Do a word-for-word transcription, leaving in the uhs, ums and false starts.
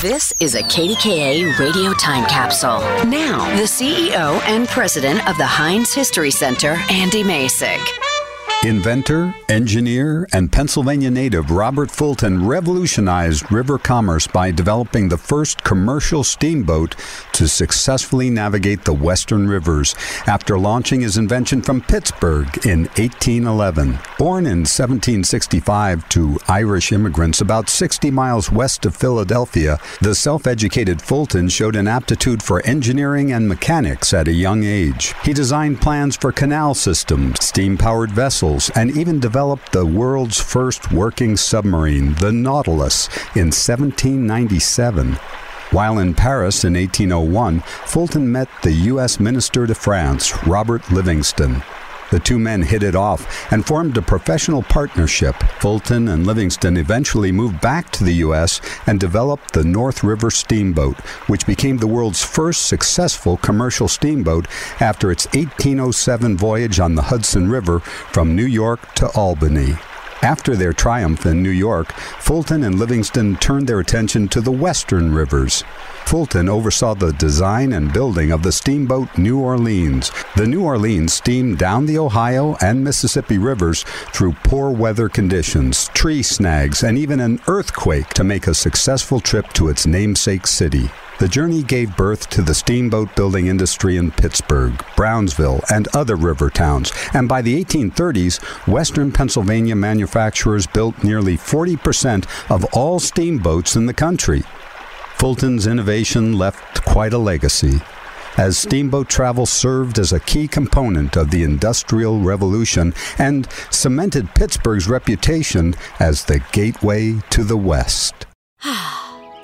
This is a K D K A radio time capsule. Now, the C E O and president of the Heinz History Center, Andy Masick. Inventor, engineer, and Pennsylvania native Robert Fulton revolutionized river commerce by developing the first commercial steamboat to successfully navigate the western rivers after launching his invention from Pittsburgh in eighteen eleven. Born in seventeen sixty-five to Irish immigrants about sixty miles west of Philadelphia, the self-educated Fulton showed an aptitude for engineering and mechanics at a young age. He designed plans for canal systems, steam-powered vessels, and even developed the world's first working submarine, the Nautilus, in seventeen ninety-seven. While in Paris in eighteen oh one, Fulton met the U S Minister to France, Robert Livingston. The two men hit it off and formed a professional partnership. Fulton and Livingston eventually moved back to the U S and developed the North River Steamboat, which became the world's first successful commercial steamboat after its eighteen oh seven voyage on the Hudson River from New York to Albany. After their triumph in New York, Fulton and Livingston turned their attention to the western rivers. Fulton oversaw the design and building of the steamboat New Orleans. The New Orleans steamed down the Ohio and Mississippi rivers through poor weather conditions, tree snags, and even an earthquake to make a successful trip to its namesake city. The journey gave birth to the steamboat building industry in Pittsburgh, Brownsville, and other river towns, and by the eighteen thirties, Western Pennsylvania manufacturers built nearly forty percent of all steamboats in the country. Fulton's innovation left quite a legacy, as steamboat travel served as a key component of the Industrial Revolution and cemented Pittsburgh's reputation as the gateway to the West.